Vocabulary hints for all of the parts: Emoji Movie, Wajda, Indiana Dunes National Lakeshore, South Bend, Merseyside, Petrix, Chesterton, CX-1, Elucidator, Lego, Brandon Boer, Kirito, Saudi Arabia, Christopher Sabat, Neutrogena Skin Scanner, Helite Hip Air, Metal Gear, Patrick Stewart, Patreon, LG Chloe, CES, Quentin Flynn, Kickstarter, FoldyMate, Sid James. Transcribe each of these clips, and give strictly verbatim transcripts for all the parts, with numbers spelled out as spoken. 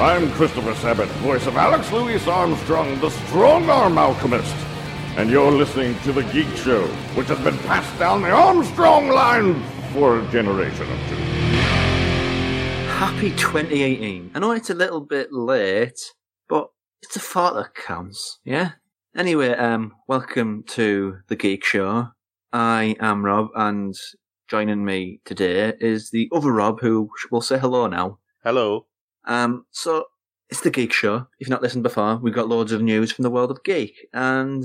I'm Christopher Sabat, voice of Alex Louis Armstrong, the strong arm alchemist. And you're listening to The Geek Show, which has been passed down the Armstrong line for a generation or two. Happy twenty eighteen. I know it's a little bit late, but it's a thought that counts, yeah? Anyway, um, welcome to The Geek Show. I am Rob, and joining me today is the other Rob, who will say hello now. Hello. Um, so, it's The Geek Show. If you've not listened before, we've got loads of news from the world of geek, and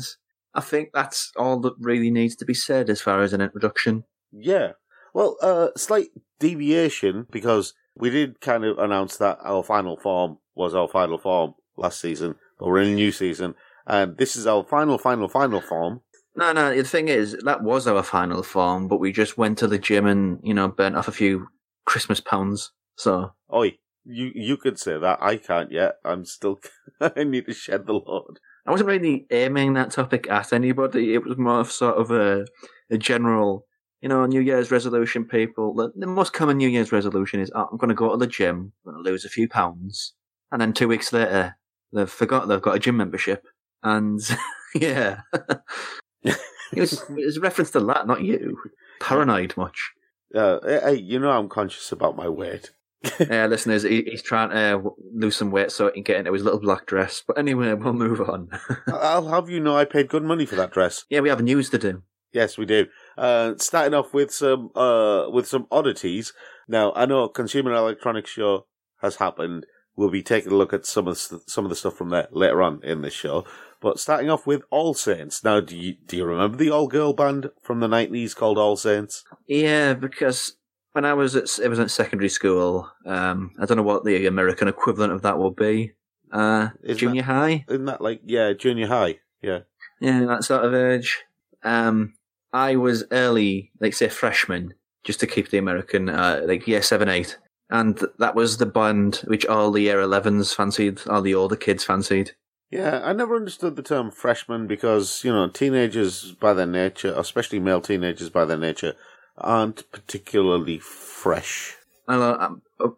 I think that's all that really needs to be said as far as an introduction. Yeah. Well, uh, slight deviation, because we did kind of announce that our final form was our final form last season, but we're in a new season, and this is our final, final, final form. No, no, the thing is, that was our final form, but we just went to the gym and, you know, burnt off a few Christmas pounds, so... Oi. You you could say that. I can't yet. I'm still... I need to shed the load. I wasn't really aiming that topic at anybody. It was more of sort of a, a general, you know, New Year's resolution people. The, the most common New Year's resolution is, oh, I'm going to go to the gym, I'm going to lose a few pounds. And then two weeks later, they've forgot they've got a gym membership. And, yeah. it, was, it was a reference to that, not you. Paranoid much. Uh, hey, you know I'm conscious about my weight. Yeah, uh, listeners, he, he's trying to uh, lose some weight so he can get into his little black dress. But anyway, we'll move on. I'll have you know I paid good money for that dress. Yeah, we have news to do. Yes, we do. Uh, starting off with some uh, with some oddities. Now, I know Consumer Electronics Show has happened. We'll be taking a look at some of the, some of the stuff from there later on in this show. But starting off with All Saints. Now, do you, do you remember the all-girl band from the nineties called All Saints? Yeah, because... When I was at, it was at secondary school, um, I don't know what the American equivalent of that will be. Uh, junior that, high? Isn't that like, yeah, junior high, yeah. Yeah, that sort of age. Um, I was early, like say freshman, just to keep the American, uh, like year seven, eight. And that was the band which all the year elevens fancied, all the older kids fancied. Yeah, I never understood the term freshman because, you know, teenagers by their nature, especially male teenagers by their nature, aren't particularly fresh. I,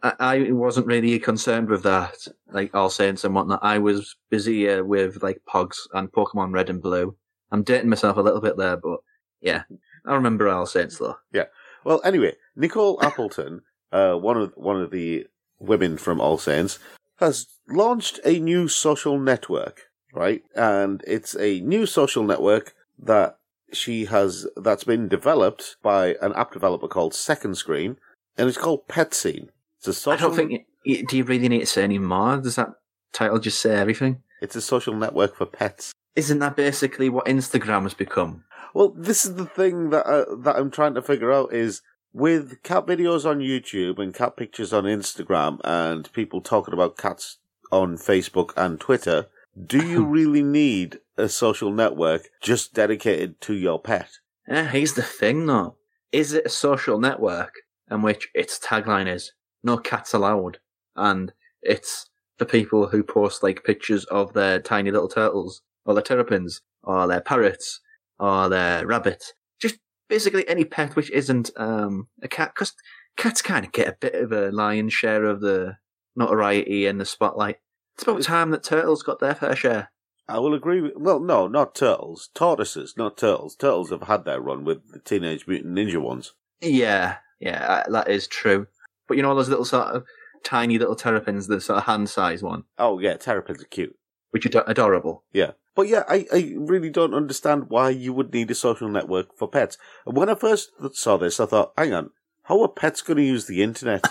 I, I wasn't really concerned with that, like All Saints and whatnot. I was busier with like Pogs and Pokemon Red and Blue. I'm dating myself a little bit there, but yeah, I remember All Saints though. Yeah. Well, anyway, Nicole Appleton, uh, one of one of the women from All Saints, has launched a new social network, right? And it's a new social network that. She has that's been developed by an app developer called Second Screen, and it's called PetScene. It's a social. I don't think. You, do you really need to say any more? Does that title just say everything? It's a social network for pets. Isn't that basically what Instagram has become? Well, this is the thing that uh, that I'm trying to figure out is with cat videos on YouTube and cat pictures on Instagram and people talking about cats on Facebook and Twitter. Do you really need a social network just dedicated to your pet? Yeah, here's the thing, though. Is it a social network in which its tagline is, no cats allowed, and it's for people who post, like, pictures of their tiny little turtles, or their terrapins, or their parrots, or their rabbits? Just basically any pet which isn't um, a cat, because cats kind of get a bit of a lion's share of the notoriety and the spotlight. It's about time that turtles got their fair share. I will agree with... Well, no, not turtles. Tortoises, not turtles. Turtles have had their run with the Teenage Mutant Ninja ones. Yeah, yeah, that is true. But you know those little sort of tiny little terrapins, the sort of hand-sized one? Oh, yeah, terrapins are cute. Which are adorable. Yeah. But yeah, I, I really don't understand why you would need a social network for pets. And when I first saw this, I thought, hang on, how are pets going to use the internet?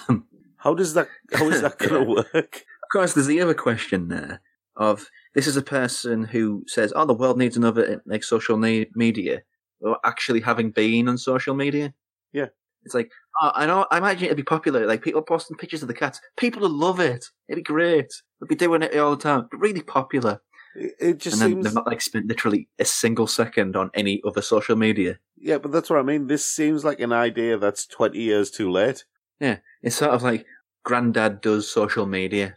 How does that? How is that going to work? Of course, there's the other question there of this is a person who says, oh, the world needs another like social media, or actually having been on social media. Yeah. It's like, oh, I know, I imagine it'd be popular. Like, people posting pictures of the cats. People would love it. It'd be great. They'd be doing it all the time. It'd be really popular. It just and then seems... they've not like spent literally a single second on any other social media. Yeah, but that's what I mean. This seems like an idea that's twenty years too late. Yeah, it's sort of like Granddad does social media.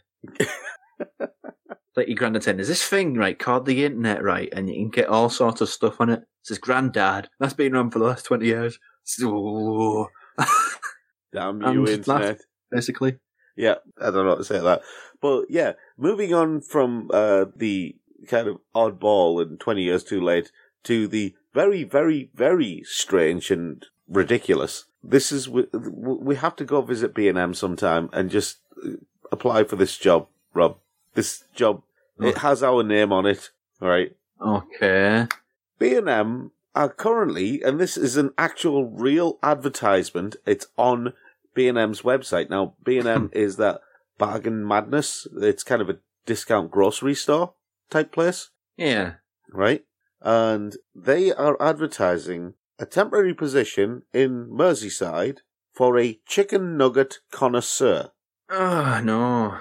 Like your granddad saying, "There's this thing right called the internet, right, and you can get all sorts of stuff on it." It says, "Granddad, that's been around for the last twenty years." Says, oh. Damn you, internet! Laughed, basically. Yeah, I don't know how to say that. But yeah, moving on from uh, the kind of oddball and twenty years too late to the very, very, very strange and ridiculous. This is, we, we have to go visit B and M sometime and just apply for this job, Rob. This job, it has our name on it, right? Okay. B and M are currently, and this is an actual real advertisement, it's on B and M's website. Now, B and M is that Bargain Madness. It's kind of a discount grocery store type place. Yeah. Right? And they are advertising a temporary position in Merseyside for a chicken nugget connoisseur. Oh, no.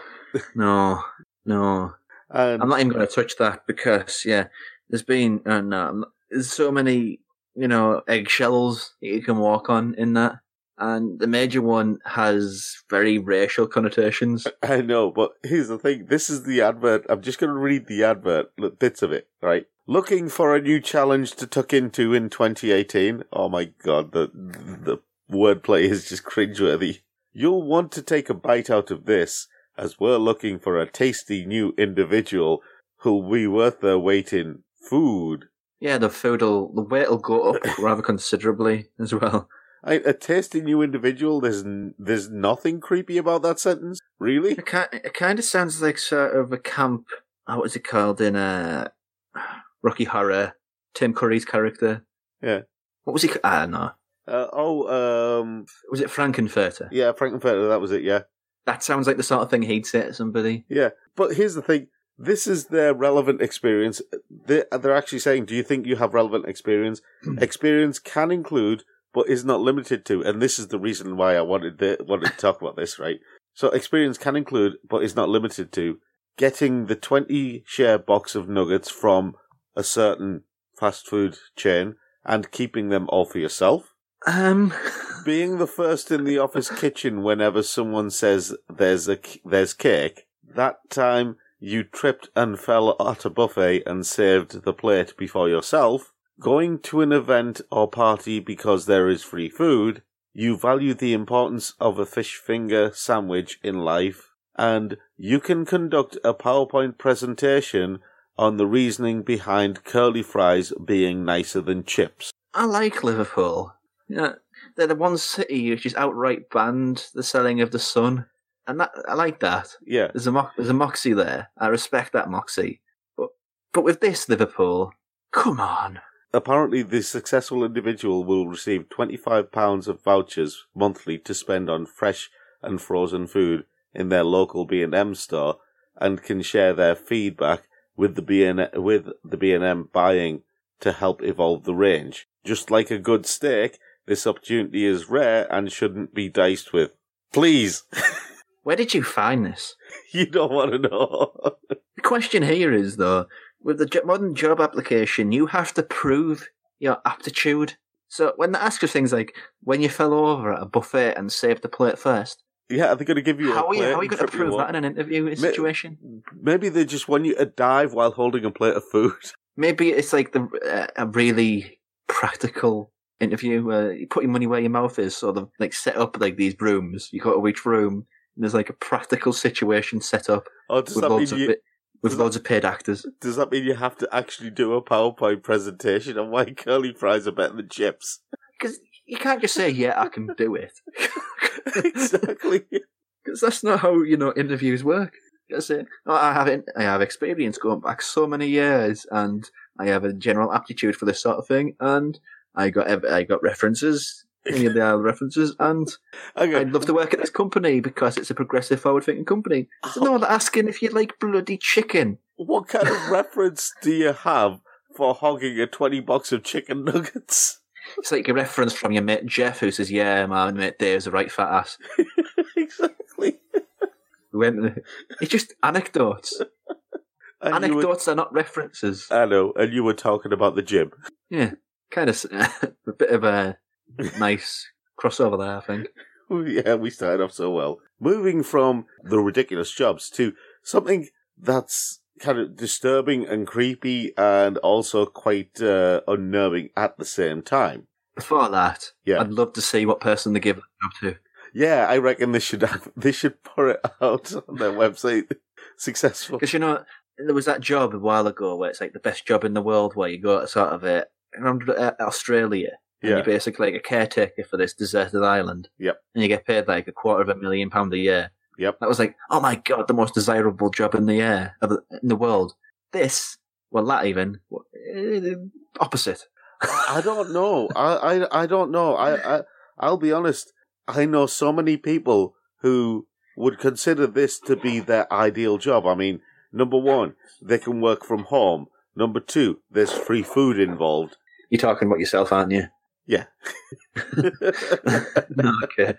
No. No. Um, I'm not even going to touch that because, yeah, there's been, uh, no, there's so many, you know, eggshells you can walk on in that. And the major one has very racial connotations. I know, but here's the thing. This is the advert. I'm just going to read the advert, bits of it, right? Looking for a new challenge to tuck into in twenty eighteen. Oh, my God. The, the wordplay is just cringeworthy. You'll want to take a bite out of this, as we're looking for a tasty new individual who'll be worth their weight in food. Yeah, the food'll the weight'll go up rather considerably as well. I, a tasty new individual. There's n- there's nothing creepy about that sentence, really. It kind it kind of sounds like sort of a camp. Oh, what is it called in uh, Rocky Horror? Tim Curry's character. Yeah. What was he? Ah, no. Uh, oh, um, was it Frank-N-Furter? Yeah, Frank-N-Furter. That was it. Yeah. That sounds like the sort of thing he'd say to somebody. Yeah, but here's the thing. This is their relevant experience. They're, they're actually saying, do you think you have relevant experience? Experience can include, but is not limited to, and this is the reason why I wanted, the, wanted to talk about this, right? So experience can include, but is not limited to, getting the twenty-share box of nuggets from a certain fast food chain and keeping them all for yourself. Um, being the first in the office kitchen whenever someone says there's a there's cake. That time you tripped and fell at a buffet and saved the plate before yourself. Going to an event or party because there is free food. You value the importance of a fish finger sandwich in life, and you can conduct a PowerPoint presentation on the reasoning behind curly fries being nicer than chips. I like Liverpool. You know, they're the one city which is outright banned the selling of the Sun, and that I like that. Yeah, there's a mo- there's a moxie there. I respect that moxie, but but with this Liverpool, come on. Apparently, the successful individual will receive twenty-five pounds of vouchers monthly to spend on fresh and frozen food in their local B and M store, and can share their feedback with the B and with the B and M buying to help evolve the range. Just like a good steak. This opportunity is rare and shouldn't be diced with. Please. Where did you find this? You don't want to know. The question here is, though, with the modern job application, you have to prove your aptitude. So when they ask you things like, when you fell over at a buffet and saved the plate first. Yeah, are they going to give you a plate? How are you going to prove that in an interview Ma- situation? Maybe they just want you to dive while holding a plate of food. Maybe it's like the uh, a really practical interview where uh, you put your money where your mouth is, so they like set up like these rooms. You go to each room and there's like a practical situation set up oh, does with, that loads, mean you, of, with does loads of paid actors. Does that mean you have to actually do a PowerPoint presentation on why curly fries are better than chips? Because you can't just say, yeah, I can do it. Exactly. Because that's not how, you know, interviews work. You gotta say, oh, I have in- I have experience going back so many years and I have a general aptitude for this sort of thing, and I got I got references, any of the other references, and okay. I'd love to work at this company because it's a progressive, forward-thinking company. So oh. No one's asking if you like bloody chicken. What kind of reference do you have for hogging a twenty box of chicken nuggets? It's like a reference from your mate Jeff, who says, "Yeah, my mate Dave's a right fat ass." Exactly. We went. It's just anecdotes. Anecdotes were, are not references. I know, and you were talking about the gym. Yeah, kind of a bit of a nice crossover there, I think. Yeah, we started off so well. Moving from the ridiculous jobs to something that's kind of disturbing and creepy and also quite uh, unnerving at the same time. Before that, yeah. I'd love to see what person they give the job to. Yeah, I reckon they should have, they should put it out on their website. Successful. Because, you know, there was that job a while ago where it's like the best job in the world, where you go to sort of a, around Australia. And yeah. You're basically like a caretaker for this deserted island. Yep. And you get paid like a quarter of a million pound a year. Yep. That was like, oh my God, the most desirable job in the air, in the world. This, well, that even, opposite. I don't know. I, I, I don't know. I, I, I'll be honest. I know so many people who would consider this to be their ideal job. I mean, number one, they can work from home. Number two, there's free food involved. You're talking about yourself, aren't you? Yeah. No, okay.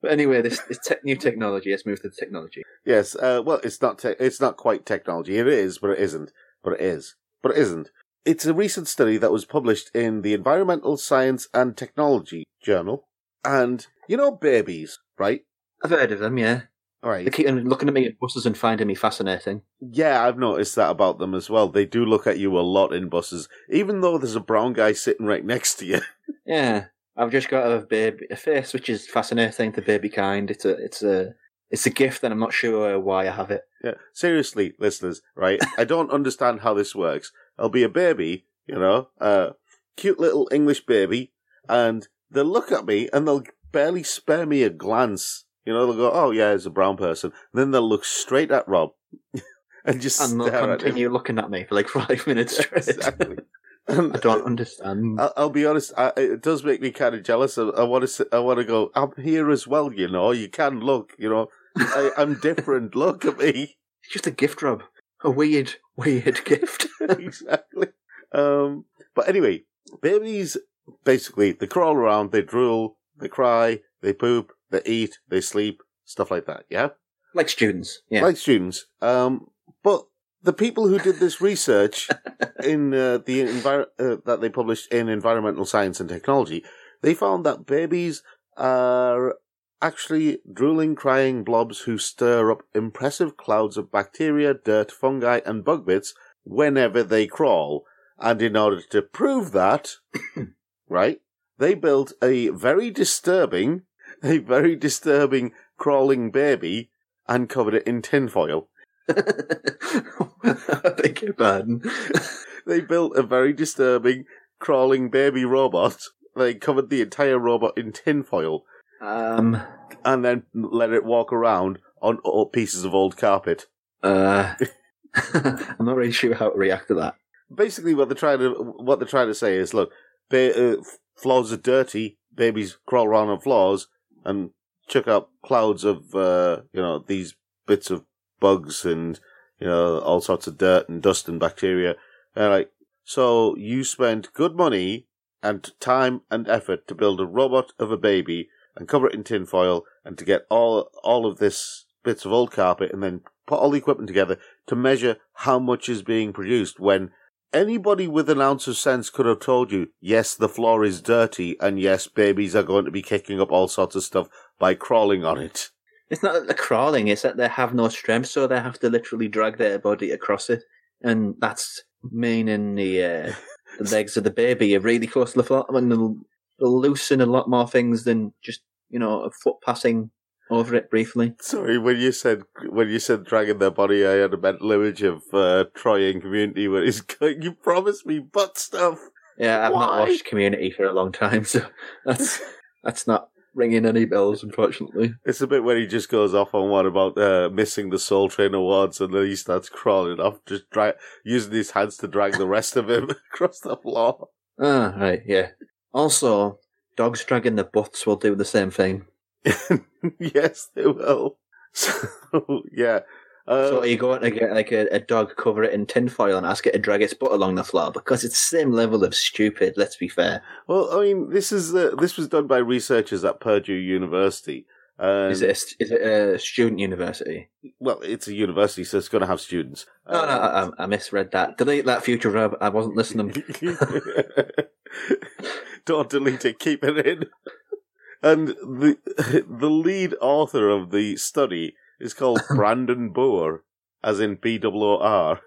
But anyway, this, this te- new technology. Let's move to the technology. Yes. Uh, well, it's not. Te- it's not quite technology. It is, but it isn't. But it is, but it isn't. It's a recent study that was published in the Environmental Science and Technology Journal. And you know, babies, right? I've heard of them. Yeah. All right. They keep looking at me at buses and finding me fascinating. Yeah, I've noticed that about them as well. They do look at you a lot in buses, even though there's a brown guy sitting right next to you. Yeah. I've just got a baby, a face which is fascinating to baby kind. It's a, it's a, it's a gift, and I'm not sure why I have it. Yeah, seriously, listeners, right? I don't understand how this works. I'll be a baby, you know, a uh, cute little English baby, and they'll look at me and they'll barely spare me a glance. You know, they'll go, "Oh yeah, it's a brown person." And then they'll look straight at Rob and just and they'll stare continue at him. Looking at me for like five minutes straight. Exactly. I don't understand. I'll be honest. I, it does make me kind of jealous. I, I want to. I want to go. I'm here as well. You know. You can look. You know. I, I'm different. Look at me. It's just a gift, Rob. A weird, weird gift. Exactly. Um. But anyway, babies basically they crawl around. They drool. They cry. They poop. They eat. They sleep. Stuff like that. Yeah. Like students. Yeah. Like students. Um. But. The people who did this research in uh, the envir- uh, that they published in Environmental Science and Technology, they found that babies are actually drooling, crying blobs who stir up impressive clouds of bacteria, dirt, fungi, and bug bits whenever they crawl. And in order to prove that, right, they built a very disturbing, a very disturbing crawling baby and covered it in tinfoil. I beg your pardon. They built a very disturbing crawling baby robot. They covered the entire robot in tinfoil, um, and then let it walk around on pieces of old carpet. Uh, I'm not really sure how to react to that. Basically, what they're trying to what they're trying to say is, look, ba- uh, floors are dirty. Babies crawl around on floors and chuck up clouds of uh, you know these bits of. Bugs and, you know, all sorts of dirt and dust and bacteria. All right. So you spend good money and time and effort to build a robot of a baby and cover it in tinfoil and to get all all of this bits of old carpet and then put all the equipment together to measure how much is being produced when anybody with an ounce of sense could have told you, yes, the floor is dirty and yes, babies are going to be kicking up all sorts of stuff by crawling on it. It's not that they're crawling, it's that they have no strength, so they have to literally drag their body across it. And that's meaning the, uh, the legs of the baby are really close to the floor. I mean, they'll, they'll loosen a lot more things than just, you know, a foot passing over it briefly. Sorry, when you said when you said dragging their body, I had a mental image of uh, Troy in Community where he's going, "You promised me butt stuff." Yeah, I've Why? not watched Community for a long time, so that's that's not... ringing any bells, unfortunately. It's a bit where he just goes off on one about uh, missing the Soul Train Awards, and then he starts crawling off, just dra- using his hands to drag the rest of him across the floor. Ah, right, yeah. Also, dogs dragging their butts will do the same thing. Yes, they will. So, yeah. Uh, so you go out and get like a, a dog, cover it in tinfoil and ask it to drag its butt along the floor, because it's the same level of stupid, let's be fair. Well, I mean, this is uh, this was done by researchers at Purdue University. Um, is, it a, is it a student university? Well, it's a university, so it's going to have students. No, um, no, I, I misread that. Delete that, future Rob. I wasn't listening. Don't delete it, keep it in. And the the lead author of the study is called Brandon Boer, as in B O O R.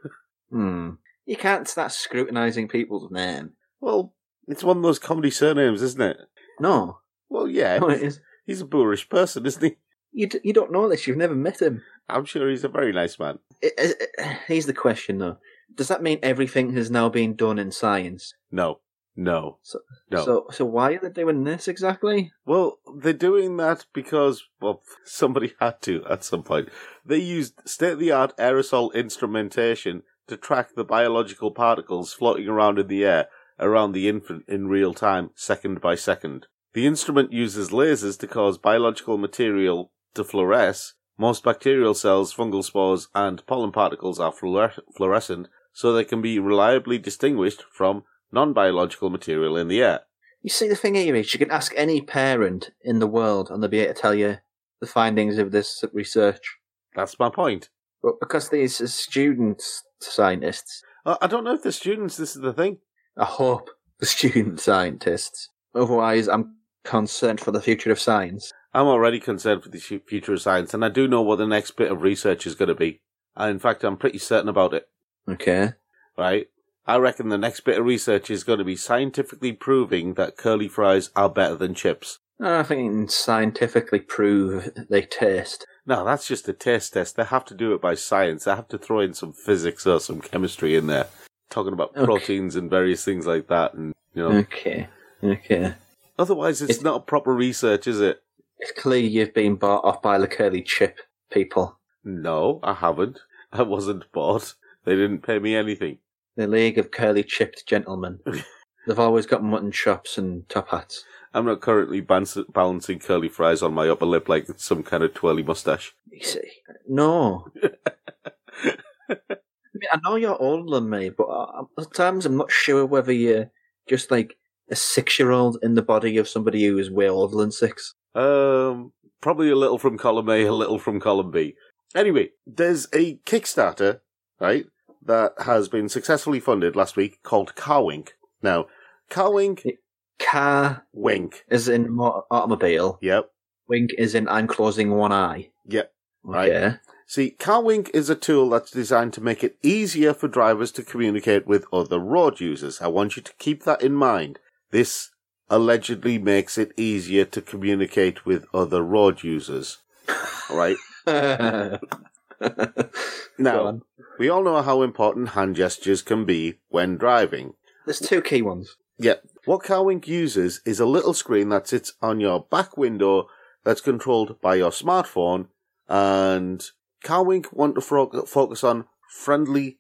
Hmm. You can't start scrutinising people's name. Well, it's one of those comedy surnames, isn't it? No. Well, yeah. No, it is. He's a boorish person, isn't he? You d- you don't know this. You've never met him. I'm sure he's a very nice man. It, it, it, here's the question, though. Does that mean everything has now been done in science? No. No. So, no. So, so why are they doing this exactly? Well, they're doing that because, well, somebody had to at some point. They used state-of-the-art aerosol instrumentation to track the biological particles floating around in the air around the infant in real time, second by second. The instrument uses lasers to cause biological material to fluoresce. Most bacterial cells, fungal spores, and pollen particles are fluores- fluorescent, so they can be reliably distinguished from non-biological material in the air. You see, the thing here is, you can ask any parent in the world and they'll be able to tell you the findings of this research. That's my point. But because these are students, scientists... I don't know if they're students, this is the thing. I hope the student scientists. Otherwise, I'm concerned for the future of science. I'm already concerned for the future of science, and I do know what the next bit of research is going to be. And in fact, I'm pretty certain about it. Okay. Right? I reckon the next bit of research is going to be scientifically proving that curly fries are better than chips. I think you can scientifically prove they taste. No, that's just a taste test. They have to do it by science. They have to throw in some physics or some chemistry in there. Talking about okay. proteins and various things like that. And you know. Okay, okay. Otherwise, it's, it's not a proper research, is it? It's clear you've been bought off by the curly chip people. No, I haven't. I wasn't bought. They didn't pay me anything. The League of Curly Chipped Gentlemen. They've always got mutton chops and top hats. I'm not currently ban- balancing curly fries on my upper lip like some kind of twirly moustache. You see? No. I mean, I know you're older than me, but at times I'm not sure whether you're just like a six-year-old in the body of somebody who is way older than six. Um, probably a little from column A, a little from column B. Anyway, there's a Kickstarter, right? That has been successfully funded last week called CarWink. Now, CarWink... CarWink. Is in automobile. Yep. Wink is in I'm closing one eye. Yep. Right. Okay. See, CarWink is a tool that's designed to make it easier for drivers to communicate with other road users. I want you to keep that in mind. This allegedly makes it easier to communicate with other road users. Right? Now, we all know how important hand gestures can be when driving. There's two key ones. Yeah. What CarWink uses is a little screen that sits on your back window that's controlled by your smartphone, and CarWink want to fo- focus on friendly,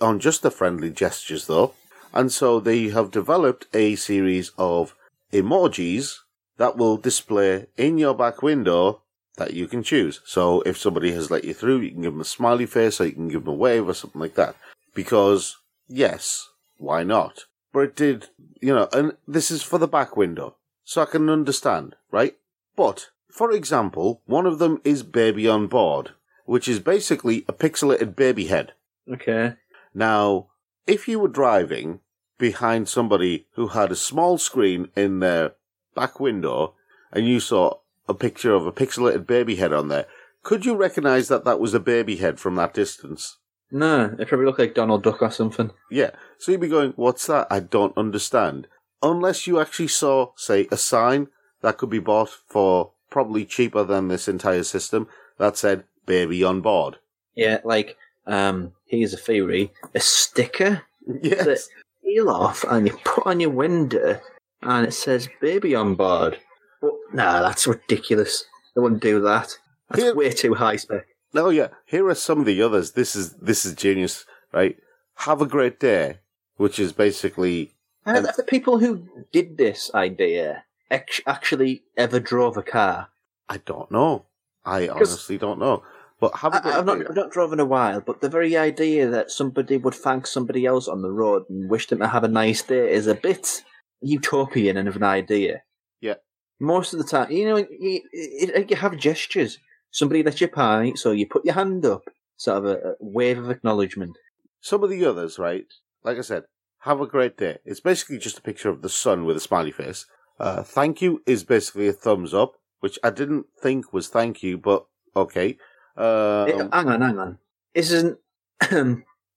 on just the friendly gestures though, and so they have developed a series of emojis that will display in your back window that you can choose. So if somebody has let you through, you can give them a smiley face, or you can give them a wave, or something like that. Because, yes, why not? But it did, you know, and this is for the back window, so I can understand, right? But, for example, one of them is Baby on Board, which is basically a pixelated baby head. Okay. Now, if you were driving behind somebody who had a small screen in their back window, and you saw a picture of a pixelated baby head on there, could you recognise that that was a baby head from that distance? No, it probably looked like Donald Duck or something. Yeah, so you'd be going, what's that? I don't understand. Unless you actually saw, say, a sign that could be bought for probably cheaper than this entire system that said, baby on board. Yeah, like, um, here's a theory, a sticker yes. that you peel off and you put on your window and it says, baby on board. Nah, that's ridiculous. They wouldn't do that. That's Here, way too high spec. No, yeah. Here are some of the others. This is this is genius, right? Have a great day, which is basically... How the people who did this idea actually ever drove a car? I don't know. I honestly don't know. But have a I, I've not I've not drove in a while, but the very idea that somebody would thank somebody else on the road and wish them to have a nice day is a bit utopian of an idea. Yeah. Most of the time, you know, you, you have gestures. Somebody lets you pie, so you put your hand up, sort of a, a wave of acknowledgement. Some of the others, right? Like I said, have a great day. It's basically just a picture of the sun with a smiley face. Uh, thank you is basically a thumbs up, which I didn't think was thank you, but okay. Uh, it, hang on, hang on. This isn't.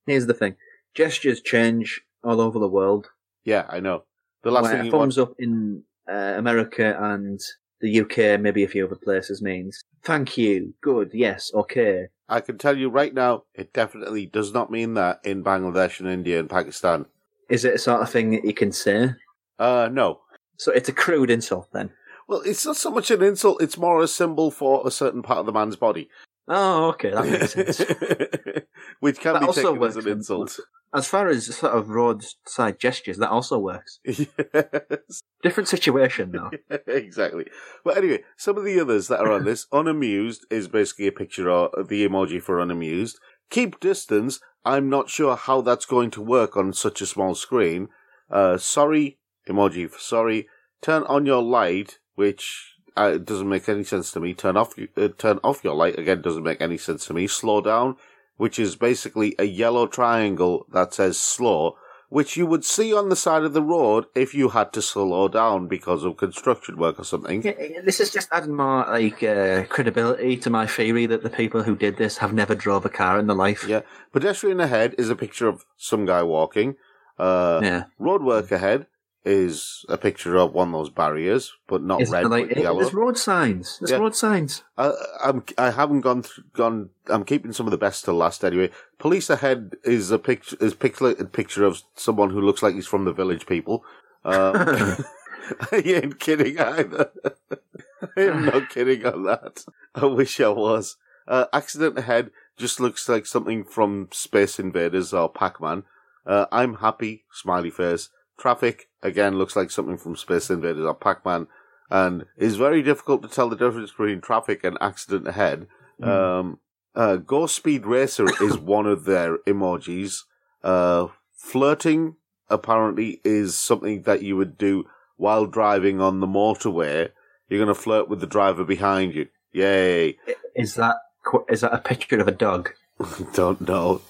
Here's the thing: gestures change all over the world. Yeah, I know. The last thing you thumbs want... up in uh, America and the U K, maybe a few other places, means thank you, good, yes, okay. I can tell you right now, it definitely does not mean that in Bangladesh and India and Pakistan. Is it a sort of thing that you can say? Uh, no. So it's a crude insult then. Well, it's not so much an insult; it's more a symbol for a certain part of the man's body. Oh, okay, that makes sense. Which can that be taken as an insult. As far as sort of roadside gestures, that also works. Yes. Different situation, though. Exactly. But anyway, some of the others that are on this, unamused is basically a picture of the emoji for unamused. Keep distance. I'm not sure how that's going to work on such a small screen. Uh, sorry, emoji for sorry. Turn on your light, which... Uh, it doesn't make any sense to me. Turn off uh, turn off your light. Again, doesn't make any sense to me. Slow down, which is basically a yellow triangle that says slow, which you would see on the side of the road if you had to slow down because of construction work or something. Yeah, this is just adding more like uh, credibility to my theory that the people who did this have never drove a car in their life. Yeah. Pedestrian ahead is a picture of some guy walking. Uh, yeah. Road work ahead is a picture of one of those barriers, but not Isn't red, like, but yellow. There's road signs. There's yeah. road signs. I, I'm, I haven't gone th- gone. I'm keeping some of the best till last anyway. Police ahead is a picture is picture a picture of someone who looks like he's from the Village People. Um, I ain't kidding either. I am not kidding on that. I wish I was. Uh, accident ahead just looks like something from Space Invaders or Pac-Man. Uh, I'm happy. Smiley face. Traffic, again, looks like something from Space Invaders or Pac-Man, and it's very difficult to tell the difference between traffic and accident ahead. Mm. Um, uh, Go Speed Racer is one of their emojis. Uh, flirting, apparently, is something that you would do while driving on the motorway. You're going to flirt with the driver behind you. Yay. Is that is that a picture of a dog? Don't know.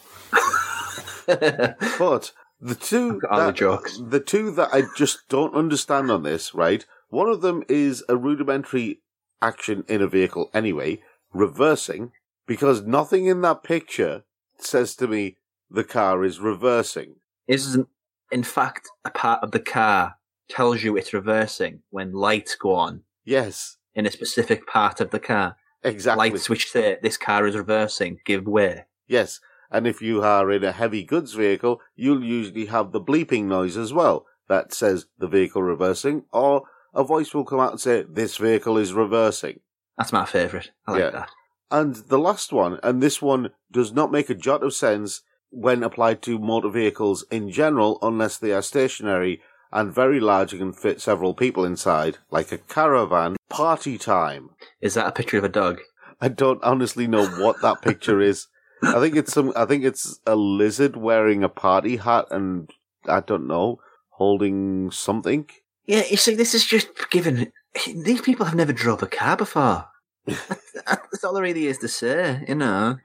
But... The two, that, the, the two that I just don't understand on this, right? One of them is a rudimentary action in a vehicle anyway, reversing, because nothing in that picture says to me the car is reversing. Isn't, in fact, a part of the car tells you it's reversing when lights go on. Yes. In a specific part of the car. Exactly. Lights which say, this car is reversing, give way. Yes. And if you are in a heavy goods vehicle, you'll usually have the bleeping noise as well that says the vehicle reversing, or a voice will come out and say, this vehicle is reversing. That's my favourite. I like yeah. that. And the last one, and this one does not make a jot of sense when applied to motor vehicles in general unless they are stationary and very large and can fit several people inside, like a caravan. Party time. Is that a picture of a dog? I don't honestly know what that picture is. I think it's some. I think it's a lizard wearing a party hat and I don't know, holding something. Yeah, you see, this is just given. These people have never drove a car before. That's all there really is to say, you know.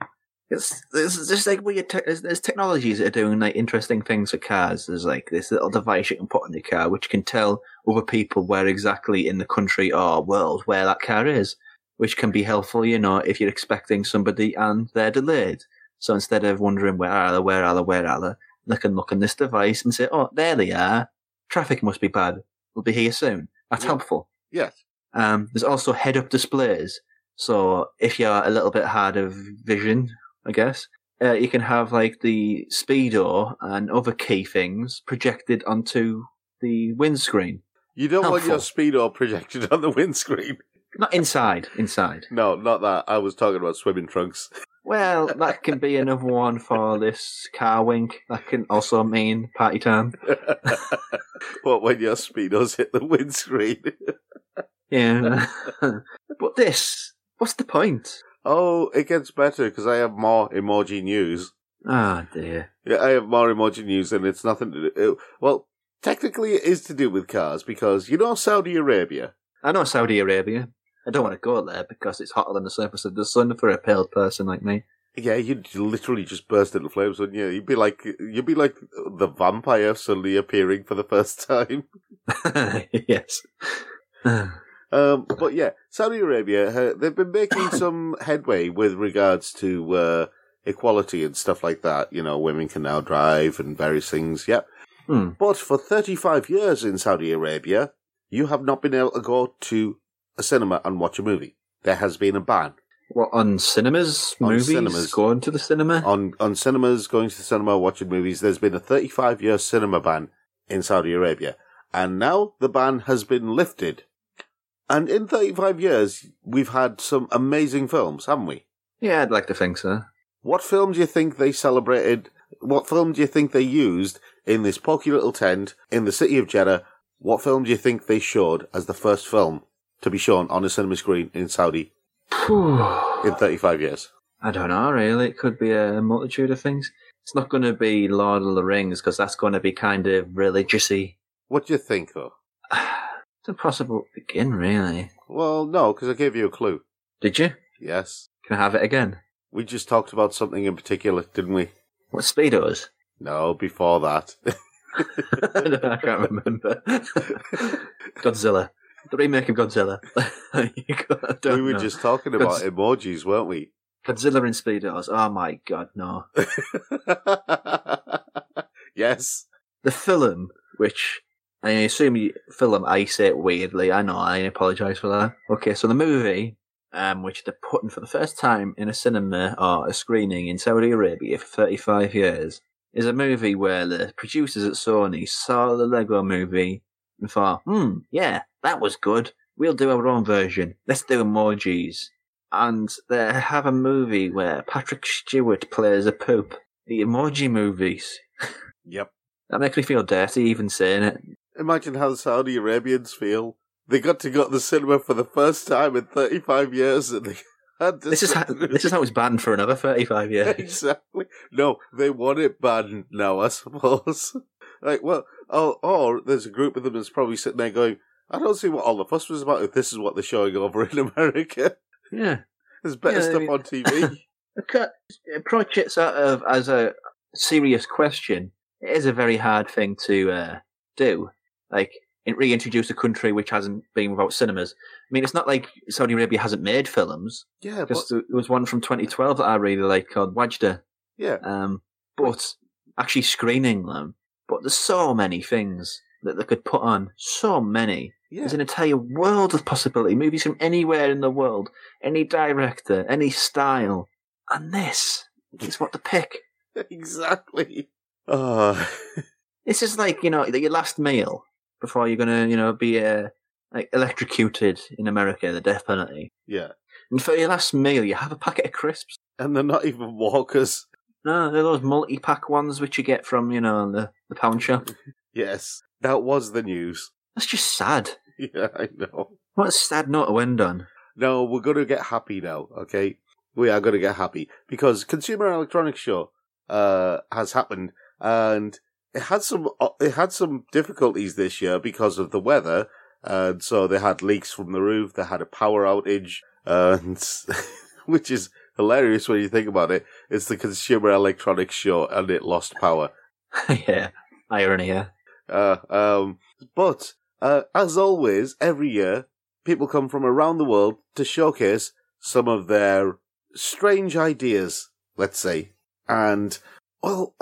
It's, it's just like weird. Te- there's, there's technologies that are doing like interesting things for cars. There's like this little device you can put on your car which can tell other people where exactly in the country or world where that car is. Which can be helpful, you know, if you're expecting somebody and they're delayed. So instead of wondering where are they, where are they, where are they, they can look on this device and say, oh, there they are. Traffic must be bad. We'll be here soon. That's yeah. helpful. Yes. Um, there's also head-up displays. So if you're a little bit hard of vision, I guess, uh, you can have like the speedo and other key things projected onto the windscreen. You don't helpful. want your speedo projected on the windscreen. Not inside, inside. No, not that. I was talking about swimming trunks. Well, that can be another one for this CarWink. That can also mean party time. But when your speedos hit the windscreen. Yeah. But this, what's the point? Oh, it gets better because I have more emoji news. Ah, oh, dear. Yeah, I have more emoji news, and it's nothing to do... Well, technically it is to do with cars, because you know Saudi Arabia? I know Saudi Arabia. I don't want to go there because it's hotter than the surface of the sun for a pale person like me. Yeah, you'd literally just burst into flames, wouldn't you? You'd be like, you'd be like the vampire suddenly appearing for the first time. Yes. Um, but yeah, Saudi Arabia, uh, they've been making some headway with regards to uh, equality and stuff like that. You know, women can now drive and various things, yeah. Hmm. But for thirty-five years in Saudi Arabia, you have not been able to go to a cinema and watch a movie. There has been a ban. What, on cinemas? On movies? Cinemas. Going to the cinema? On on cinemas, going to the cinema, watching movies. There's been a thirty-five year cinema ban in Saudi Arabia. And now the ban has been lifted. And in thirty-five years, we've had some amazing films, haven't we? Yeah, I'd like to think so. What film do you think they celebrated? What film do you think they used in this poky little tent in the city of Jeddah? What film do you think they showed as the first film to be shown on a cinema screen in Saudi in thirty-five years? I don't know, really. It could be a multitude of things. It's not going to be Lord of the Rings, because that's going to be kind of religious-y. What do you think, though? It's impossible to begin, really. Well, no, because I gave you a clue. Did you? Yes. Can I have it again? We just talked about something in particular, didn't we? What, Speedos? No, before that. No, I can't remember. Godzilla. The remake of Godzilla. We were know. just talking about Godz- emojis, weren't we? Godzilla and Speedos. Oh my god, no. Yes. The film, which I assume you, film, I say it weirdly. I know, I apologise for that. Okay, so the movie, um, which they're putting for the first time in a cinema or a screening in Saudi Arabia for thirty-five years, is a movie where the producers at Sony saw the Lego movie and thought, hmm, yeah, that was good. We'll do our own version. Let's do emojis. And they have a movie where Patrick Stewart plays a poop. The Emoji Movies. Yep. That makes me feel dirty even saying it. Imagine how the Saudi Arabians feel. They got to go to the cinema for the first time in thirty-five years and they had to... This is how, this is how it's banned for another thirty-five years. Exactly. No, they want it banned now, I suppose. Like, well, oh, or there's a group of them that's probably sitting there going, I don't see what all the fuss was about if this is what they're showing over in America. Yeah. There's better yeah, stuff I mean, on T V. Approach it sort of as a serious question. It is a very hard thing to uh, do. Like, reintroduce a country which hasn't been without cinemas. I mean, it's not like Saudi Arabia hasn't made films. Yeah, but... There was one from twenty twelve that I really like called Wajda. Yeah. Um, but actually screening them. But there's so many things that they could put on. So many. Yeah. There's an entire world of possibility. Movies from anywhere in the world. Any director. Any style. And this is what to pick. Exactly. Oh. This is like, you know, your last meal before you're going to, you know, be uh, like electrocuted in America, the death penalty. Yeah. And for your last meal, you have a packet of crisps. And they're not even Walkers. No, they're those multi-pack ones which you get from, you know, the, the pound shop. Yes, that was the news. That's just sad. Yeah, I know. What a sad note to end on. No, we're going to get happy now, okay? We are going to get happy. Because Consumer Electronics Show uh, has happened, and it had some it had some difficulties this year because of the weather, and so they had leaks from the roof, they had a power outage, uh, and which is... hilarious when you think about it. It's the Consumer Electronics Show and it lost power. Yeah, irony, yeah. Uh, um, but, uh, as always, every year, people come from around the world to showcase some of their strange ideas, let's say. And, well,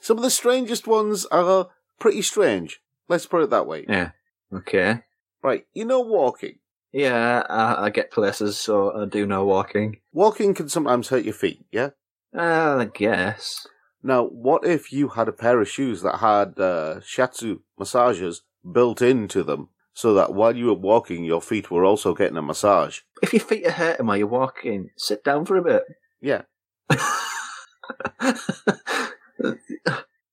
some of the strangest ones are pretty strange. Let's put it that way. Yeah, okay. Right, you know walking. Yeah, I, I get places, so I do know walking. Walking can sometimes hurt your feet, yeah? Uh, I guess. Now, what if you had a pair of shoes that had uh, shiatsu massages built into them, so that while you were walking, your feet were also getting a massage? If your feet are hurting while you're walking, sit down for a bit. Yeah.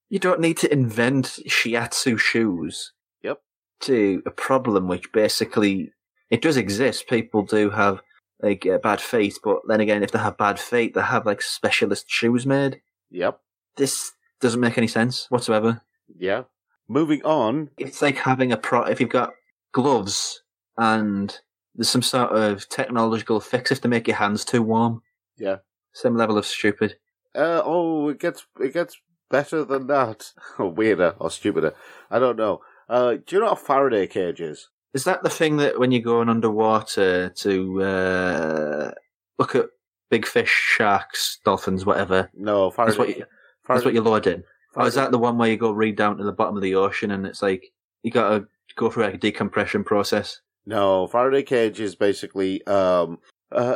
You don't need to invent shiatsu shoes. Yep. To a problem which basically... It does exist. People do have like uh, bad fate. But then again, if they have bad fate, they have like specialist shoes made. Yep. This doesn't make any sense whatsoever. Yeah. Moving on. It's like having a pro. If you've got gloves and there's some sort of technological fix if they make your hands too warm. Yeah. Same level of stupid. Uh, oh, it gets it gets better than that. Or weirder or stupider. I don't know. Uh, do you know what a Faraday cage is? Is that the thing that when you're going underwater to uh, look at big fish, sharks, dolphins, whatever? No, Faraday. That's what, you, that's what you're lured in. Or is that the one where you go read down to the bottom of the ocean and it's like you got to go through like a decompression process? No, Faraday cage is basically um, uh,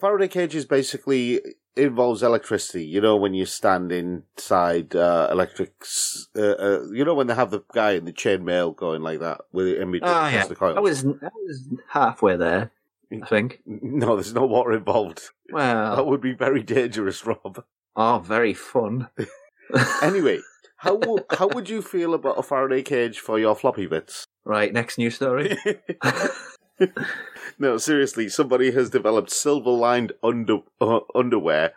Faraday cage is basically involves electricity. You know, when you stand inside uh, electrics, uh, uh, you know when they have the guy in the chainmail going like that with in between oh, yeah. the coil. I was I was halfway there, I think. No, there's no water involved. Well, that would be very dangerous, Rob. Oh, very fun. Anyway, how w- how would you feel about a Faraday cage for your floppy bits? Right, next news story. No, seriously, somebody has developed silver-lined under uh, underwear,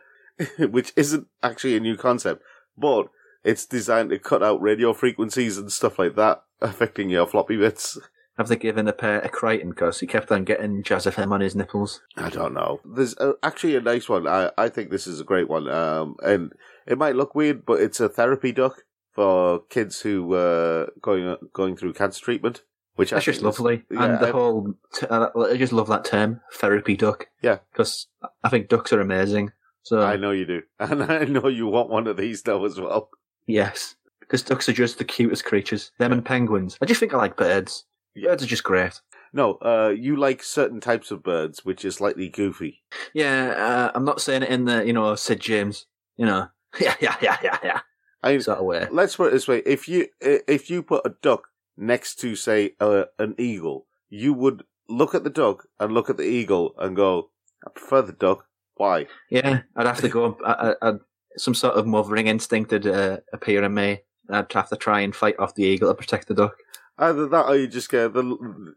which isn't actually a new concept, but it's designed to cut out radio frequencies and stuff like that, affecting your floppy bits. Have they given a pair a Crichton because he kept on getting Jazz F M on his nipples? I don't know. There's a, actually a nice one. I, I think this is a great one. Um, and it might look weird, but it's a therapy duck for kids who uh going going through cancer treatment. Which That's I just lovely. Yeah, and the I, whole... T- I just love that term, therapy duck. Yeah. Because I think ducks are amazing. So I know you do. And I know you want one of these now as well. Yes. Because ducks are just the cutest creatures. Them yeah. and penguins. I just think I like birds. Yeah. Birds are just great. No, uh, you like certain types of birds, which is slightly goofy. Yeah, uh, I'm not saying it in the, you know, Sid James, you know, yeah, yeah, yeah, yeah, yeah, I, sort of way. Let's put it this way. If you if you put a duck next to, say, uh, an eagle, you would look at the duck and look at the eagle and go, I prefer the duck. Why? Yeah, I'd have to go, I, I, I'd, some sort of mothering instinct would uh, appear in me. I'd have to try and fight off the eagle to protect the duck. Either that, or you just go, the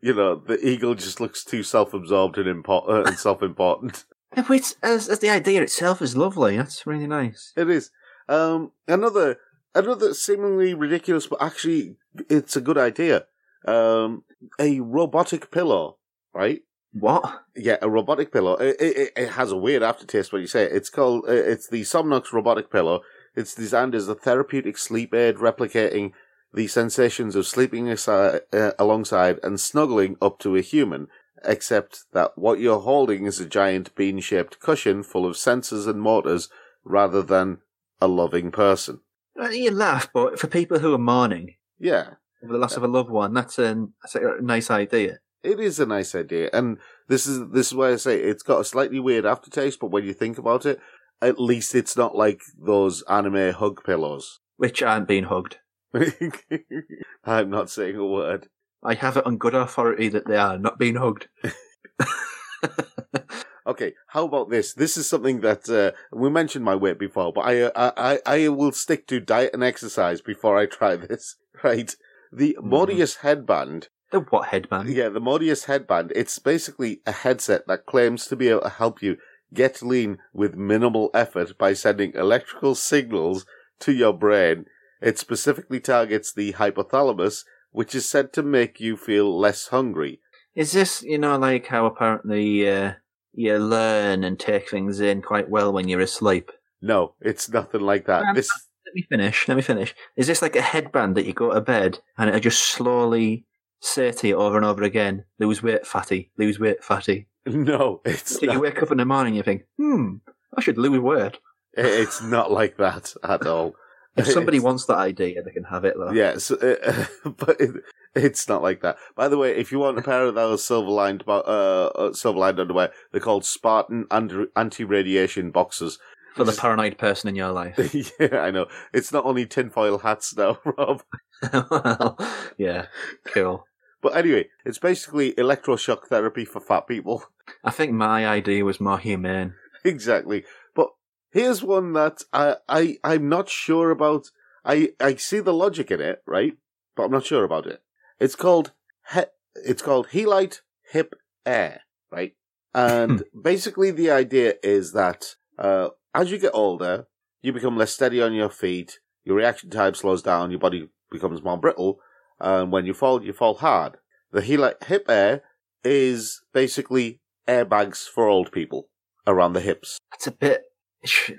you know, the eagle just looks too self-absorbed and, impo- uh, and self-important. Which, as, as the idea itself is lovely. That's really nice. It is. Um, another, another seemingly ridiculous, but actually, it's a good idea. Um, a robotic pillow, right? What? Yeah, a robotic pillow. It, it, it has a weird aftertaste when you say it. It's called. It's the Somnox robotic pillow. It's designed as a therapeutic sleep aid, replicating the sensations of sleeping aside, uh, alongside and snuggling up to a human, except that what you're holding is a giant bean-shaped cushion full of sensors and motors rather than a loving person. You laugh, but for people who are mourning yeah, over the loss yeah. of a loved one, that's, an, that's a nice idea. It is a nice idea, and this is this is why I say it's got a slightly weird aftertaste, but when you think about it, at least it's not like those anime hug pillows. Which aren't being hugged. I'm not saying a word. I have it on good authority that they are not being hugged. Okay, how about this? This is something that uh, we mentioned my weight before, but I, I, I, I will stick to diet and exercise before I try this. Right, the mm. Modius headband. The what headband? Yeah, the Modius headband. It's basically a headset that claims to be able to help you get lean with minimal effort by sending electrical signals to your brain. It specifically targets the hypothalamus, which is said to make you feel less hungry. Is this, you know, like how apparently uh, you learn and take things in quite well when you're asleep? No, it's nothing like that. Um, this... Let me finish, let me finish. Is this like a headband that you go to bed and it'll just slowly say to you over and over again, lose weight, fatty, lose weight, fatty? No, it's so not. You wake up in the morning and you think, hmm, I should lose weight. It's not like that at all. If somebody it's, wants that idea, they can have it. Though. Yeah, so, uh, but it, it's not like that. By the way, if you want a pair of those silver-lined uh, silver-lined underwear, they're called Spartan anti-radiation boxers. For the paranoid person in your life. Yeah, I know. It's not only tinfoil hats now, Rob. Well, yeah, cool. But anyway, it's basically electroshock therapy for fat people. I think my idea was more humane. Exactly. Here's one that I, I, I'm not sure about. I, I see the logic in it, right? But I'm not sure about it. It's called, he, it's called Helite Hip Air, right? And basically the idea is that uh, as you get older, you become less steady on your feet, your reaction time slows down, your body becomes more brittle, and when you fall, you fall hard. The Helite Hip Air is basically airbags for old people around the hips. It's a bit,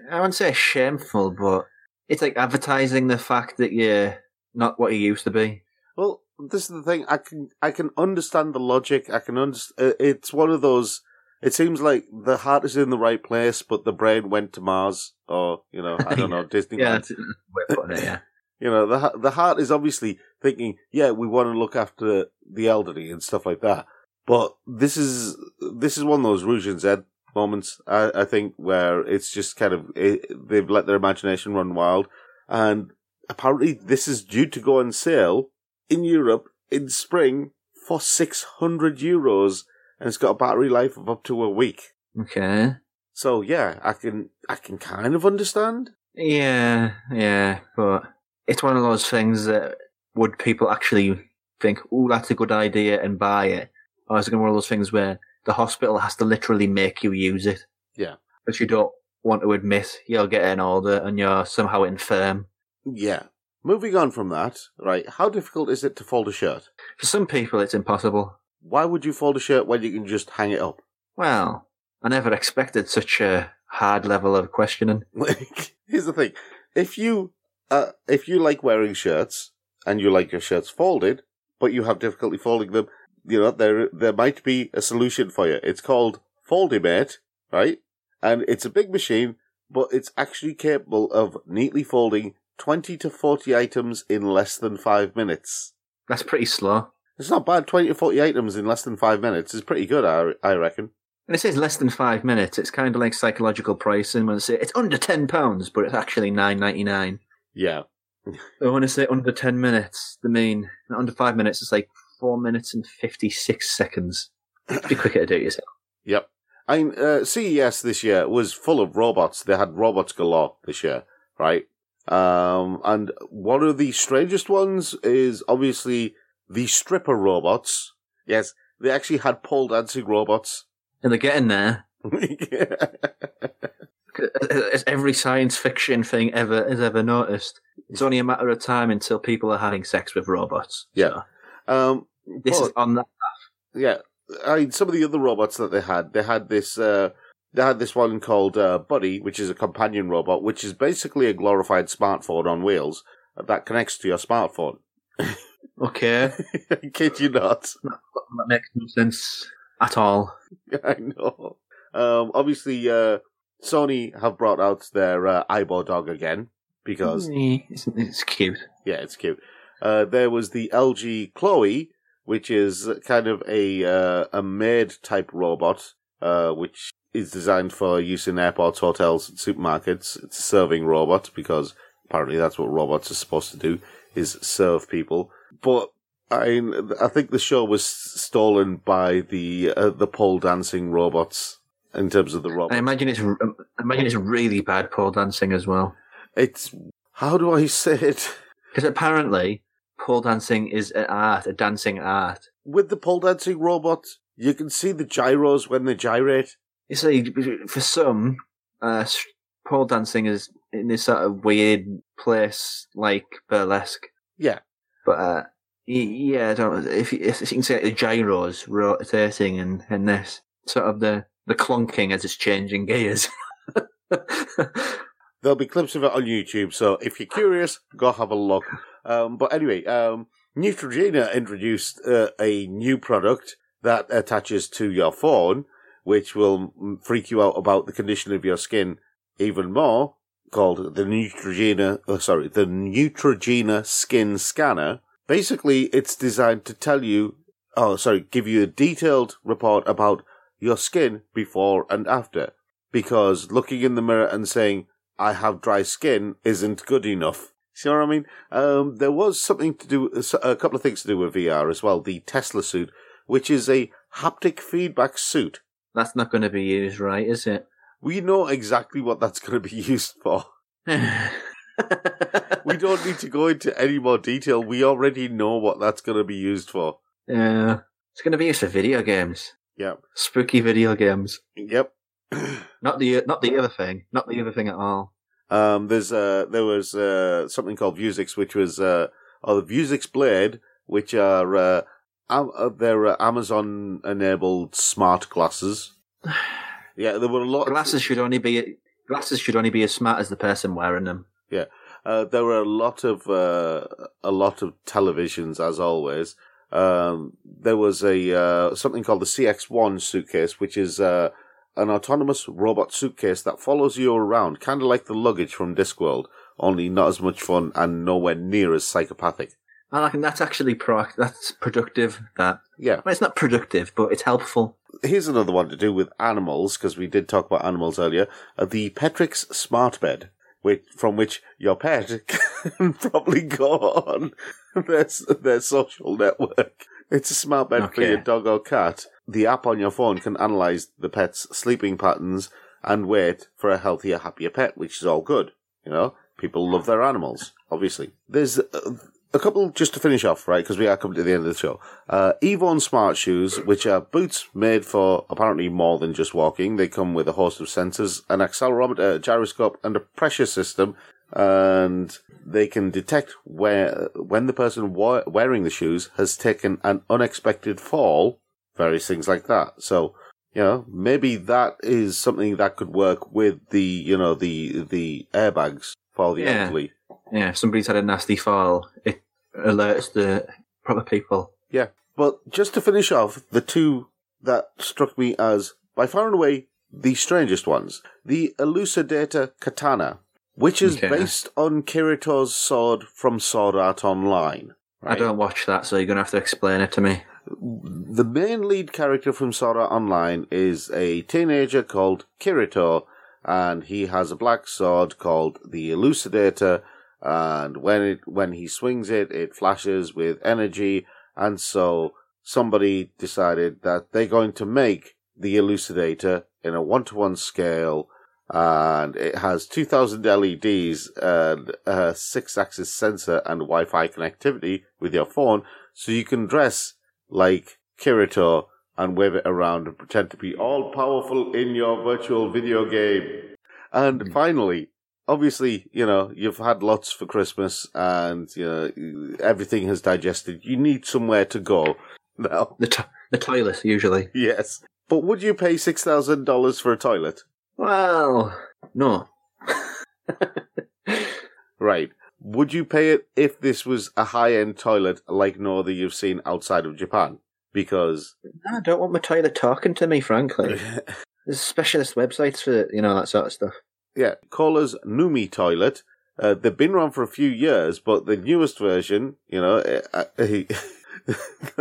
I wouldn't say shameful, but it's like advertising the fact that you're not what you used to be. Well, this is the thing. I can I can understand the logic. I can understand. It's one of those. It seems like the heart is in the right place, but the brain went to Mars, or you know, I don't know, Disneyland. Yeah, that's a way it, yeah. You know, the the heart is obviously thinking, yeah, we want to look after the elderly and stuff like that. But this is this is one of those Rouge and Zed moments, I, I think, where it's just kind of it, they've let their imagination run wild. And apparently, this is due to go on sale in Europe in spring for six hundred euros, and it's got a battery life of up to a week. Okay. So yeah, I can I can kind of understand. Yeah, yeah, but it's one of those things that would people actually think, oh, that's a good idea and buy it? Or is it one of those things where the hospital has to literally make you use it? Yeah. But you don't want to admit you're getting older and you're somehow infirm. Yeah. Moving on from that, right, how difficult is it to fold a shirt? For some people, it's impossible. Why would you fold a shirt when you can just hang it up? Well, I never expected such a hard level of questioning. Here's the thing. If you... Uh, if you like wearing shirts and you like your shirts folded, but you have difficulty folding them, you know, there there might be a solution for you. It's called FoldyMate, right? And it's a big machine, but it's actually capable of neatly folding twenty to forty items in less than five minutes. That's pretty slow. It's not bad. twenty to forty items in less than five minutes is pretty good, I, I reckon. And it says less than five minutes. It's kind of like psychological pricing when they say it's under ten pounds, but it's actually nine ninety-nine. Yeah. So when I say under ten minutes, they mean under five minutes, it's like four minutes and fifty-six seconds. It'd be quicker to do it yourself. Yep. I mean, uh, C E S this year was full of robots. They had robots galore this year, right? Um, and one of the strangest ones is obviously the stripper robots. Yes, they actually had pole dancing robots. And they're getting there. Yeah. As every science fiction thing ever has ever noticed, it's only a matter of time until people are having sex with robots. Yeah, so um, this but, is on that path. Yeah, I mean, some of the other robots that they had, they had this, uh, they had this one called uh, Buddy, which is a companion robot, which is basically a glorified smartphone on wheels that connects to your smartphone. Okay, I kid you not. That makes no sense at all. I know. Um, obviously. Uh, Sony have brought out their uh, AIBO dog again because it's, it's cute. Yeah, it's cute. Uh, there was the L G Chloe, which is kind of a uh, a maid type robot, uh, which is designed for use in airports, hotels, and supermarkets. It's a serving robot because apparently that's what robots are supposed to do: is serve people. But I I think the show was stolen by the uh, the pole dancing robots. In terms of the robot, I imagine it's I imagine it's really bad pole dancing as well. It's how do I say it? Because apparently pole dancing is an art, a dancing art. With the pole dancing robot, you can see the gyros when they gyrate. You see, for some, uh, pole dancing is in this sort of weird place, like burlesque. Yeah, but uh, yeah, I don't know if, if you can see like, the gyros rotating and and this sort of the. The clonking as it's changing gears. There'll be clips of it on YouTube, so if you're curious, go have a look. Um, but anyway, um, Neutrogena introduced uh, a new product that attaches to your phone, which will freak you out about the condition of your skin even more, called the Neutrogena, oh, sorry, the Neutrogena Skin Scanner. Basically, it's designed to tell you, oh, sorry, give you a detailed report about your skin before and after, because looking in the mirror and saying, I have dry skin isn't good enough. See what I mean? Um, there was something to do, a couple of things to do with V R as well. The Tesla suit, which is a haptic feedback suit. That's not going to be used right, is it? We know exactly what that's going to be used for. We don't need to go into any more detail. We already know what that's going to be used for. Yeah. Uh, it's going to be used for video games. Yep. Spooky video games. Yep. Not the not the other thing. Not the other thing at all. Um, there's uh, there was uh, something called Vuzix, which was uh, or the Vuzix Blade, which are uh, am- they're uh, Amazon-enabled smart glasses. Yeah, there were a lot. Glasses of... should only be glasses should only be as smart as the person wearing them. Yeah, uh, there were a lot of uh, a lot of televisions, as always. Um, there was a uh, something called the C X one suitcase, which is uh, an autonomous robot suitcase that follows you around, kind of like the luggage from Discworld, only not as much fun and nowhere near as psychopathic. And I think that's actually pro- that's productive. That yeah, well, it's not productive, but it's helpful. Here's another one to do with animals, because we did talk about animals earlier. Uh, the Petrix Smart Bed, which from which your pet can probably go on their, their social network. It's a smart bed okay. for your dog or cat. The app on your phone can analyse the pet's sleeping patterns and wait for a healthier, happier pet, which is all good. You know, people love their animals, obviously. There's a, a couple just to finish off, right, because we are coming to the end of the show. Uh, Evon Smart Shoes, which are boots made for apparently more than just walking. They come with a host of sensors, an accelerometer, a gyroscope, and a pressure system, and they can detect where when the person wa- wearing the shoes has taken an unexpected fall, various things like that. So, you know, maybe that is something that could work with the, you know, the the airbags for the yeah. elderly. Yeah, if somebody's had a nasty fall, it alerts the proper people. Yeah, but just to finish off, the two that struck me as, by far and away, the strangest ones. The Elucidata Katana, which is okay. based on Kirito's sword from Sword Art Online. Right? I don't watch that, so you're going to have to explain it to me. The main lead character from Sword Art Online is a teenager called Kirito, and he has a black sword called the Elucidator, and when it when he swings it, it flashes with energy, and so somebody decided that they're going to make the Elucidator in a one-to-one scale, and it has two thousand L E Ds and a six-axis sensor and Wi-Fi connectivity with your phone, so you can dress like Kirito and wave it around and pretend to be all-powerful in your virtual video game. And finally, obviously, you know, you've had lots for Christmas and, you know, everything has digested. You need somewhere to go now. The, to- the toilet, usually. Yes. But would you pay six thousand dollars for a toilet? Well, no. Right. Would you pay it if this was a high-end toilet like no other you've seen outside of Japan? Because... I don't want my toilet talking to me, frankly. There's specialist websites for, you know, that sort of stuff. Yeah, Kohler's Numi Toilet. Uh, they've been around for a few years, but the newest version, you know, I, I,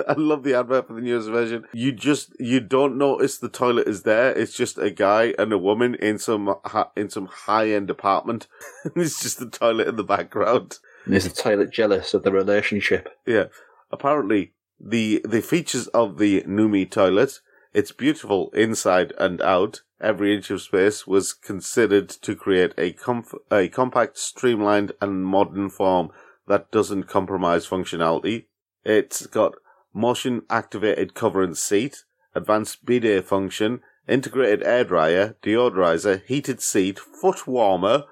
I love the advert for the newest version. You just, you don't notice the toilet is there. It's just a guy and a woman in some in some high-end apartment. It's just the toilet in the background. And is the toilet jealous of the relationship? Yeah. Apparently, the the features of the Numi Toilet, it's beautiful inside and out. Every inch of space was considered to create a comf- a compact, streamlined, and modern form that doesn't compromise functionality. It's got motion-activated cover and seat, advanced bidet function, integrated airdryer, deodorizer, heated seat, foot warmer,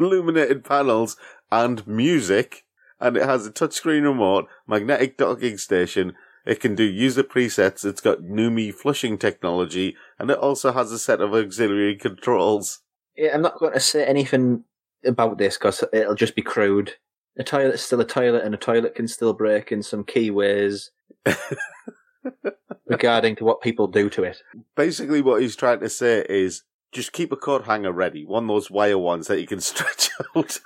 illuminated panels, and music. And it has a touchscreen remote, magnetic docking station. It can do user presets, it's got Numi flushing technology, and it also has a set of auxiliary controls. Yeah, I'm not going to say anything about this because it'll just be crude. A toilet's still a toilet, and a toilet can still break in some key ways regarding to what people do to it. Basically what he's trying to say is, just keep a coat hanger ready, one of those wire ones that you can stretch out.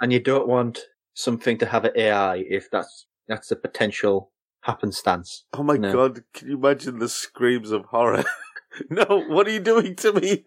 And you don't want something to have an A I if that's that's a potential... happenstance. Oh my no. God, can you imagine the screams of horror? No, what are you doing to me?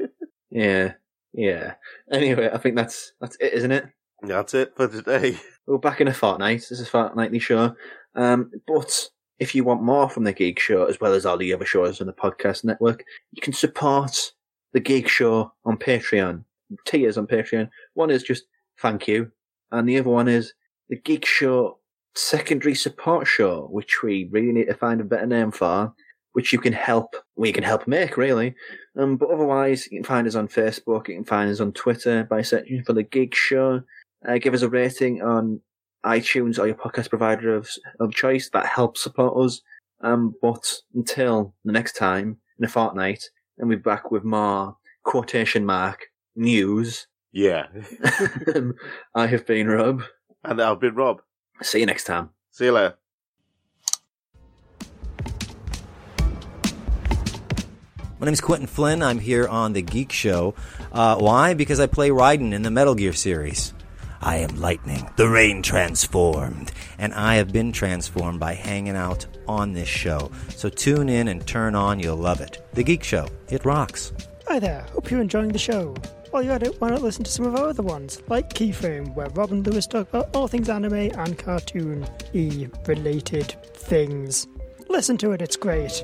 yeah, yeah. Anyway, I think that's that's it, isn't it? That's it for today. We're back in a fortnight. This is a fortnightly show. Um, but if you want more from The Geek Show, as well as all the other shows on the podcast network, you can support The Geek Show on Patreon. Tiers on Patreon. One is just thank you, and the other one is The Geek Show Secondary Support Show, which we really need to find a better name for, which you can help, well, you can help make, really. Um, but otherwise, you can find us on Facebook, you can find us on Twitter by searching for The Gig Show. Uh, give us a rating on iTunes or your podcast provider of, of choice. That helps support us. Um, but until the next time, in a fortnight, and we're back with more quotation mark news. Yeah. I have been Rob. And I've been Rob. See you next time. See you later. My name is Quentin Flynn. I'm here on The Geek Show. Uh, why? Because I play Raiden in the Metal Gear series. I am lightning, the rain transformed, and I have been transformed by hanging out on this show. So tune in and turn on. You'll love it. The Geek Show. It rocks. Hi there. Hope you're enjoying the show. While you're at it, why not listen to some of our other ones, like Keyframe, where Rob and Lewis talk about all things anime and cartoon-y related things. Listen to it. It's great.